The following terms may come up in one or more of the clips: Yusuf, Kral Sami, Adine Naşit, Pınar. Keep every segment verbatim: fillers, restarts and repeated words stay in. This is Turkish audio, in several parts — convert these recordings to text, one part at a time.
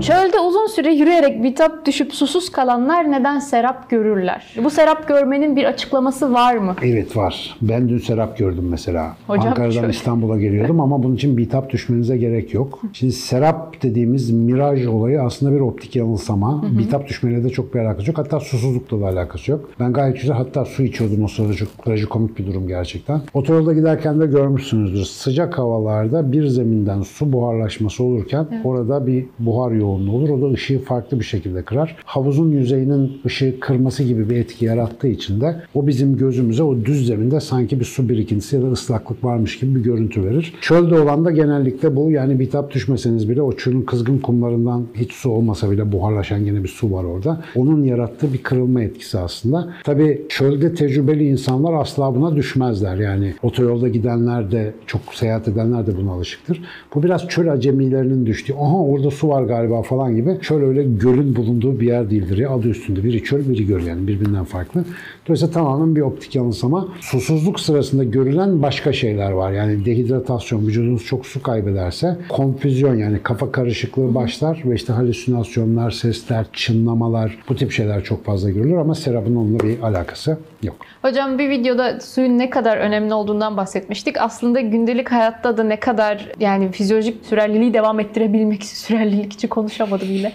Çölde uzun süre yürüyerek bitap düşüp susuz kalanlar neden serap görürler? Bu serap görmenin bir açıklaması var mı? Evet var. Ben dün serap gördüm mesela. Hocam, Ankara'dan şöyle. İstanbul'a geliyordum ama bunun için bitap düşmenize gerek yok. Şimdi serap dediğimiz miraj olayı aslında bir optik yanılsama. Hı hı. Bitap düşmeyle de çok bir alakası yok. Hatta susuzlukla da alakası yok. Ben gayet güzel hatta su içiyordum o sırada. Çok trajikomik bir durum gerçekten. Otoyolda giderken de görmüşsünüzdür. Sıcak havalarda bir zeminden su buharlaşması olurken evet. Orada bir buhar yoğunluğu olur. O da ışığı farklı bir şekilde kırar. Havuzun yüzeyinin ışığı kırması gibi bir etki yarattığı için de o bizim gözümüze o düz zeminde sanki bir su birikintisi ya da ıslaklık varmış gibi bir görüntü verir. Çölde olan da genellikle bu. Yani bitap düşmeseniz bile o çölün kızgın kumlarından hiç su olmasa bile buharlaşan gene bir su var orada. Onun yarattığı bir kırılma etkisi aslında. Tabii çölde tecrübeli insanlar asla buna düşmezler. Yani otoyolda gidenler de çok seyahat edenler de buna alışıktır. Bu biraz çöl acemilerinin düştüğü. Aha orada su var galiba falan gibi. Çöl öyle gölün bulunduğu bir yer değildir. Ya, adı üstünde biri çöl biri göl yani birbirinden farklı. Dolayısıyla tamamen bir optik yanılsama. Susuzluk sırasında görülen başka şeyler var. Yani dehidratasyon, vücudunuz çok su kaybederse konfüzyon yani kafa karışıklığı başlar ve işte halüsinasyonlar, sesler, çınlamalar bu tip şeyler çok fazla görülür ama serabın onunla bir alakası yok. Hocam bir videoda suyun ne kadar önemli olduğundan bahsetmiştik. Aslında gündelik hayatta da ne kadar yani fizyolojik sürerliliği devam ettirebilmek, sürerlilik için konuş konuşamadım yine.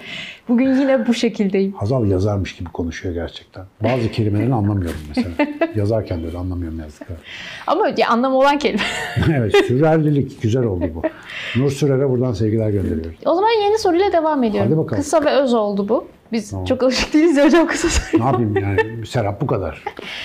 Bugün yine bu şekildeyim. Hazal yazarmış gibi konuşuyor gerçekten. Bazı kelimelerini anlamıyorum mesela. Yazarken de öyle anlamıyorum yazdıkları. Ama anlamı olan kelime. Evet, sürerlilik. Güzel oldu bu. Nur Sürer'e buradan sevgiler gönderiyoruz. O zaman yeni soruyla devam ediyorum. Hadi bakalım. Kısa ve öz oldu bu. Biz tamam. Çok alışık değiliz ya hocam kısa soru. Ne yapayım yani? Serap bu kadar.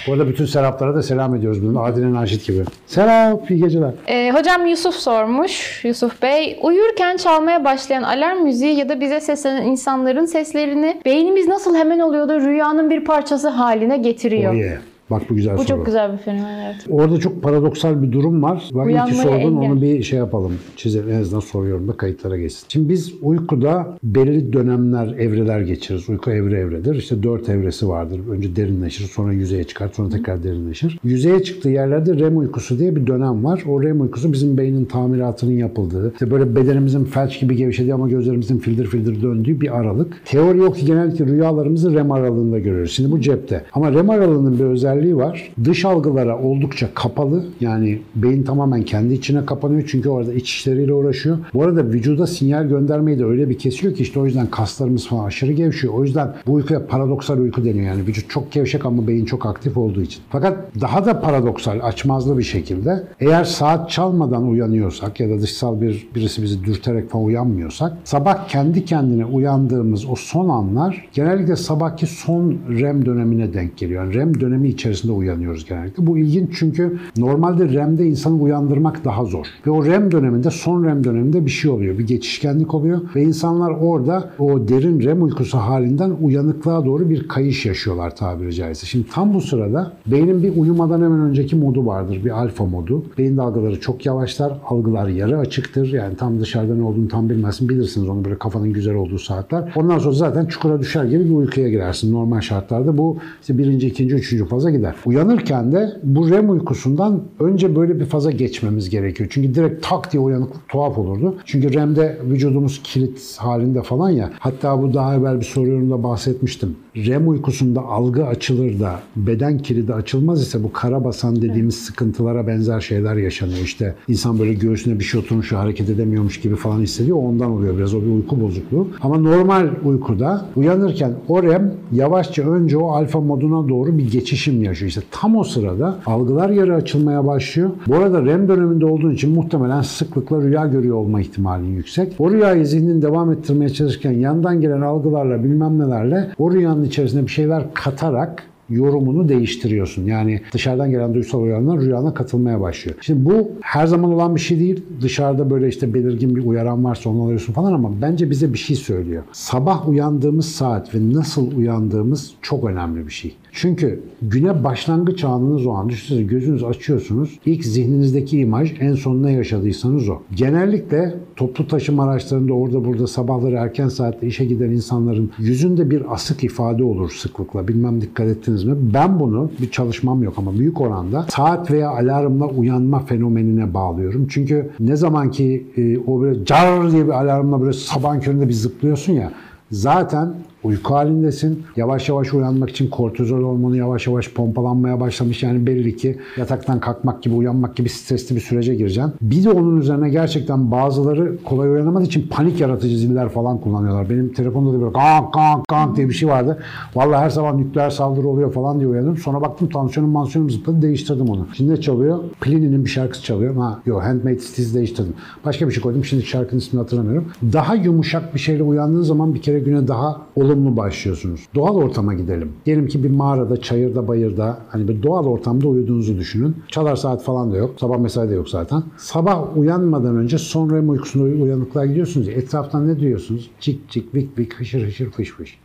Bu arada bütün Seraplara da selam ediyoruz bunun. Adine Naşit gibi. Serap, iyi geceler. Ee, hocam Yusuf sormuş. Yusuf Bey, uyurken çalmaya başlayan alarm müziği ya da bize seslenen insanların seslerini beynimiz nasıl hemen oluyor da rüyanın bir parçası haline getiriyor? Oh yeah. Bak bu güzel bu soru. Bu çok güzel bir fenomen evet. Orada çok paradoksal bir durum var. Bak iyi ki sordun onu bir şey yapalım. Çizelim en azından soruyorum da kayıtlara geçsin. Şimdi biz uykuda belirli dönemler, evreler geçiririz. Uyku evre evredir. İşte dört evresi vardır. Önce derinleşir, sonra yüzeye çıkar, sonra tekrar derinleşir. Yüzeye çıktığı yerlerde REM uykusu diye bir dönem var. O REM uykusu bizim beynin tamiratının yapıldığı, işte böyle bedenimizin felç gibi gevşediği ama gözlerimizin fildir fildir döndüğü bir aralık. Teori yok ki genellikle rüyalarımızı REM aralığında görüyoruz. Şimdi bu cepte. Ama REM aralığının bir özelliği var. Dış algılara oldukça kapalı. Yani beyin tamamen kendi içine kapanıyor. Çünkü orada iç işleriyle uğraşıyor. Bu arada vücuda sinyal göndermeyi de öyle bir kesiyor ki işte o yüzden kaslarımız falan aşırı gevşiyor. O yüzden bu uykuya paradoksal uyku deniyor. Yani vücut çok gevşek ama beyin çok aktif olduğu için. Fakat daha da paradoksal, açmazlı bir şekilde eğer saat çalmadan uyanıyorsak ya da dışsal bir birisi bizi dürterek falan uyanmıyorsak sabah kendi kendine uyandığımız o son anlar genellikle sabahki son REM dönemine denk geliyor. Yani REM dönemi için içerisinde uyanıyoruz genellikle. Bu ilginç çünkü normalde REM'de insanı uyandırmak daha zor. Ve o REM döneminde, son REM döneminde bir şey oluyor. Bir geçişkenlik oluyor. Ve insanlar orada o derin REM uykusu halinden uyanıklığa doğru bir kayış yaşıyorlar tabiri caizse. Şimdi tam bu sırada beynin bir uyumadan hemen önceki modu vardır. Bir alfa modu. Beyin dalgaları çok yavaşlar. Algılar yarı açıktır. Yani tam dışarıda ne olduğunu tam bilmezsin. Bilirsiniz onu böyle kafanın güzel olduğu saatler. Ondan sonra zaten çukura düşer gibi bir uykuya girersin. Normal şartlarda bu işte birinci, ikinci, üçüncü faza gider. Uyanırken de bu REM uykusundan önce böyle bir faza geçmemiz gerekiyor. Çünkü direkt tak diye uyanıklık tuhaf olurdu. Çünkü REM'de vücudumuz kilit halinde falan ya. Hatta bu daha evvel bir soruyorumda bahsetmiştim. REM uykusunda algı açılır da beden kilidi açılmaz ise bu kara basan dediğimiz sıkıntılara benzer şeyler yaşanıyor. İşte insan böyle göğsüne bir şey oturmuş hareket edemiyormuş gibi falan hissediyor. Ondan oluyor biraz o bir uyku bozukluğu. Ama normal uykuda uyanırken o REM yavaşça önce o alfa moduna doğru bir geçişim yaşıyor. İşte tam o sırada algılar yarı açılmaya başlıyor. Bu arada REM döneminde olduğun için muhtemelen sıklıkla rüya görüyor olma ihtimalin yüksek. O rüyayı zihnin devam ettirmeye çalışırken yandan gelen algılarla bilmem nelerle o rüyanın içerisinde bir şeyler katarak yorumunu değiştiriyorsun. Yani dışarıdan gelen duysal uyaranlar rüyana katılmaya başlıyor. Şimdi bu her zaman olan bir şey değil. Dışarıda böyle işte belirgin bir uyaran varsa onu alıyorsun falan ama bence bize bir şey söylüyor. Sabah uyandığımız saat ve nasıl uyandığımız çok önemli bir şey. Çünkü güne başlangıç anınız o an. Düşünsenize, gözünüzü açıyorsunuz. İlk zihninizdeki imaj, en son ne yaşadıysanız o. Genellikle toplu taşıma araçlarında orada burada sabahları erken saatte işe giden insanların yüzünde bir asık ifade olur sıklıkla. Bilmem dikkat ettiniz mi? Ben bunu, bir çalışmam yok ama büyük oranda saat veya alarmla uyanma fenomenine bağlıyorum. Çünkü ne zaman ki e, o böyle car diye bir alarmla böyle sabahın köründe bir zıplıyorsun ya, zaten uyku halindesin. Yavaş yavaş uyanmak için kortizol hormonu yavaş yavaş pompalanmaya başlamış. Yani belli ki yataktan kalkmak gibi, uyanmak gibi stresli bir sürece gireceksin. Bir de onun üzerine gerçekten bazıları kolay uyanamadığı için panik yaratıcı ziller falan kullanıyorlar. Benim telefonda da böyle kank kank kank diye bir şey vardı. Vallahi her sabah nükleer saldırı oluyor falan diye uyandım. Sonra baktım tansiyonum mansiyonum zıpladı, değiştirdim onu. Şimdi ne çalıyor? Plini'nin bir şarkısı çalıyor. Ha yok, Handmade Stiz'i değiştirdim. Başka bir şey koydum. Şimdi şarkının ismini hatırlamıyorum. Daha yumuşak bir şeyle uyandığın zaman bir kere güne daha olumlu başlıyorsunuz. Doğal ortama gidelim. Diyelim ki bir mağarada, çayırda, bayırda, hani bir doğal ortamda uyuduğunuzu düşünün. Çalar saat falan da yok. Sabah mesai de yok zaten. Sabah uyanmadan önce son R E M uykusunda uyanıklığa gidiyorsunuz. Etraftan ne duyuyorsunuz? Cik cik, vik vik, hışır hışır, fış fış.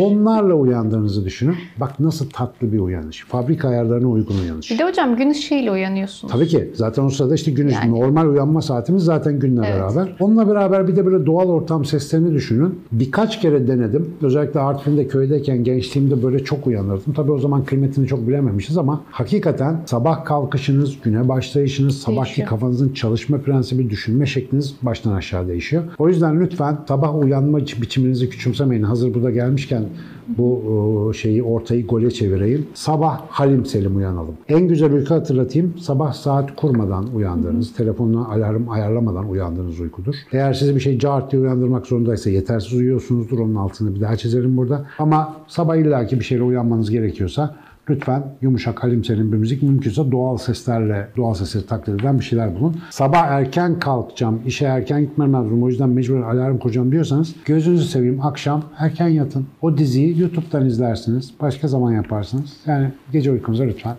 Onlarla uyandığınızı düşünün. Bak nasıl tatlı bir uyanış. Fabrika ayarlarına uygun uyanış. Bir de hocam gün ışığıyla uyanıyorsunuz. Tabii ki. Zaten o sırada işte gün ışığı. Yani. Normal uyanma saatimiz zaten günle evet. beraber. Onunla beraber bir de böyle doğal ortam seslerini düşünün. Birkaç kere denedim. Özellikle Artvin'de köydeyken gençliğimde böyle çok uyanırdım. Tabii o zaman kıymetini çok bilememişiz ama hakikaten sabah kalkışınız, güne başlayışınız, sabahki değişiyor. Kafanızın çalışma prensibi, düşünme şekliniz baştan aşağı değişiyor. O yüzden lütfen sabah uyanma biçiminizi küçümsemeyin. Hazır burada gelmişken bu şeyi, ortayı gole çevireyim. Sabah halim selim uyanalım. En güzel uyku hatırlatayım. Sabah saat kurmadan uyandığınız, telefonla alarm ayarlamadan uyandığınız uykudur. Eğer sizi bir şey cart diye uyandırmak zorundaysa yetersiz uyuyorsunuzdur. Onun altını bir daha çizelim burada. Ama sabah illaki bir şeyle uyanmanız gerekiyorsa lütfen yumuşak, halim selim bir müzik, mümkünse doğal seslerle, doğal sesleri taklit eden bir şeyler bulun. Sabah erken kalkacağım, işe erken gitmem lazım, o yüzden mecburen alarm kuracağım diyorsanız gözünüzü seveyim, akşam erken yatın. O diziyi YouTube'dan izlersiniz, başka zaman yaparsınız. Yani gece uykunuza lütfen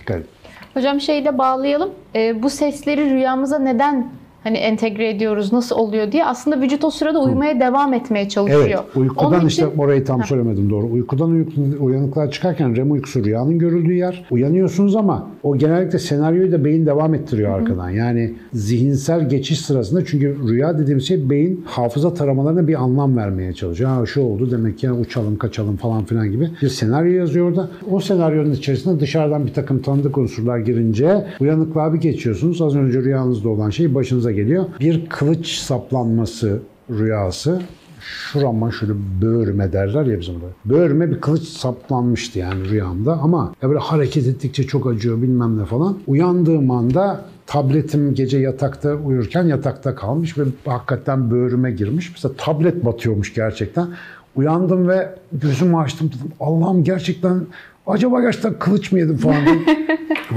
dikkat edin. Hocam şeyi de bağlayalım, e, bu sesleri rüyamıza neden hani entegre ediyoruz, nasıl oluyor diye aslında vücut o sırada uyumaya Hı. devam etmeye çalışıyor. Evet, uykudan Onun işte için... orayı tam ha. söylemedim doğru. Uykudan uyanıklığa çıkarken R E M uykusu rüyanın görüldüğü yer. Uyanıyorsunuz ama o genellikle senaryoyu da beyin devam ettiriyor Hı. arkadan. Yani zihinsel geçiş sırasında, çünkü rüya dediğim şey beyin hafıza taramalarına bir anlam vermeye çalışıyor. Ha şu oldu demek ki, yani uçalım kaçalım falan filan gibi bir senaryo yazıyor orada. O senaryonun içerisinde dışarıdan bir takım tanıdık unsurlar girince uyanıklığa bir geçiyorsunuz. Az önce rüyanızda olan şey başınıza geliyor. Bir kılıç saplanması rüyası. Şurama şöyle böğürme derler ya bizim burada. Böğürme bir kılıç saplanmıştı yani rüyamda ama ya böyle hareket ettikçe çok acıyor bilmem ne falan. Uyandığım anda tabletim gece yatakta uyurken yatakta kalmış ve hakikaten böğrüme girmiş. Mesela tablet batıyormuş gerçekten. Uyandım ve gözümü açtım dedim Allah'ım gerçekten acaba gerçekten kılıç mı yedim falan dedim.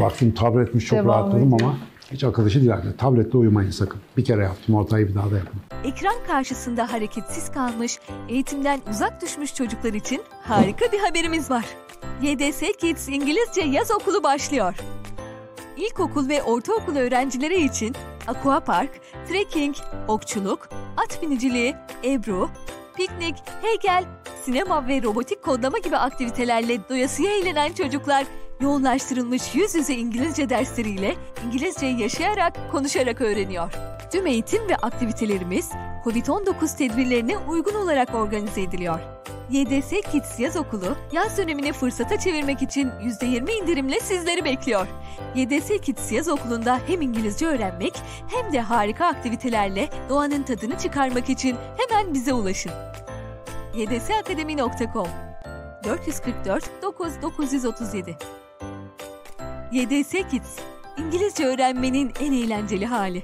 Baktım tabletmiş, çok Devam rahatladım ama hiç akıl işi değil. Tabletle uyumayın sakın. Bir kere yaptım, ortayı bir daha da yapın. Ekran karşısında hareketsiz kalmış, eğitimden uzak düşmüş çocuklar için harika bir haberimiz var. Y D S Kids İngilizce Yaz Okulu başlıyor. İlkokul ve ortaokul öğrencileri için aquapark, trekking, okçuluk, at biniciliği, ebru, piknik, heykel, sinema ve robotik kodlama gibi aktivitelerle doyasıya eğlenen çocuklar yoğunlaştırılmış yüz yüze İngilizce dersleriyle İngilizceyi yaşayarak, konuşarak öğreniyor. Tüm eğitim ve aktivitelerimiz kovid on dokuz tedbirlerine uygun olarak organize ediliyor. Y D S Kids Yaz Okulu, yaz dönemini fırsata çevirmek için yüzde yirmi indirimle sizleri bekliyor. Y D S Kids Yaz Okulu'nda hem İngilizce öğrenmek hem de harika aktivitelerle doğanın tadını çıkarmak için hemen bize ulaşın. y d s akademi nokta com dört yüz kırk dört dokuz bin dokuz yüz otuz yedi Y D S Kids, İngilizce öğrenmenin en eğlenceli hali.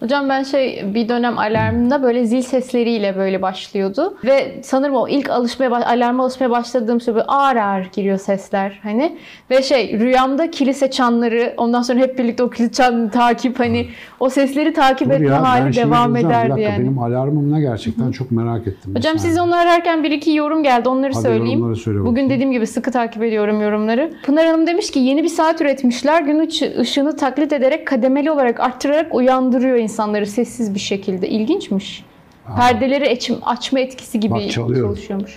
Hocam ben şey bir dönem alarmımda böyle zil sesleriyle böyle başlıyordu ve sanırım o ilk alışmaya alarma alışmaya başladığım şey böyle ağır ağır giriyor sesler hani ve şey rüyamda kilise çanları, ondan sonra hep birlikte o kilise çanını takip hani o sesleri takip Dur etme ya, hali devam ederdi yani. Bir dakika, benim alarmım ne gerçekten Hı. çok merak ettim. Hocam siz onu ararken bir iki yorum geldi, onları Hadi söyleyeyim. Söyle Bugün dediğim gibi sıkı takip ediyorum yorumları. Pınar Hanım demiş ki yeni bir saat üretmişler, gün ışığını taklit ederek kademeli olarak arttırarak uyandırıyor insanı. İnsanları sessiz bir şekilde. İlginçmiş. Aa, perdeleri açma etkisi gibi Bak, çalışıyormuş.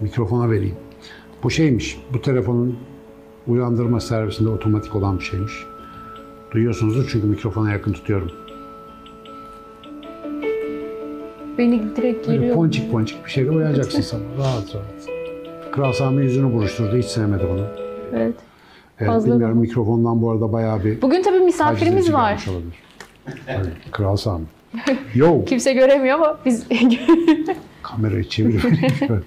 Mikrofona vereyim. Bu şeymiş, bu telefonun uyandırma servisinde otomatik olan bir şeymiş. Duyuyorsunuzdur çünkü mikrofona yakın tutuyorum. Beni direkt geliyor. Böyle ponçik ponçik bir şeyle uyanacaksın sana. Rahat rahat. Kral Sami yüzünü buruşturdu. Hiç sevmedi bunu. Evet. Evet, bilmiyorum mı? Mikrofondan bu arada bayağı bir... Bugün tabii misafirimiz var. Yani, Kral Sami. Yo. Kimse göremiyor ama biz... Kamerayı çeviriyorum.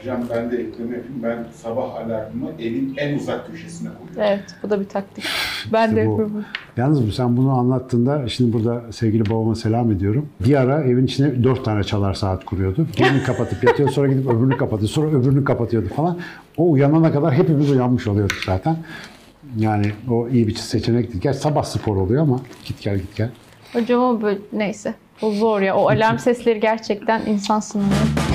Hocam ben de ekleme yapayım. Ben sabah alarmımı evin en uzak köşesine koyuyorum. Evet, bu da bir taktik. Ben işte de yapıyorum. Yalnız sen bunu anlattığında, şimdi burada sevgili babama selam ediyorum. Bir ara evin içine dört tane çalar saat kuruyordu. Birini kapatıp yatıyor, sonra gidip öbürünü kapatıyor, sonra öbürünü kapatıyordu falan. O uyanana kadar hepimiz uyanmış oluyorduk zaten. Yani o iyi bir seçenekti. Gerçi sabah spor oluyor ama git gel git gel. Hocam o böyle neyse. O zor ya. O alarm sesleri gerçekten insan sınırı.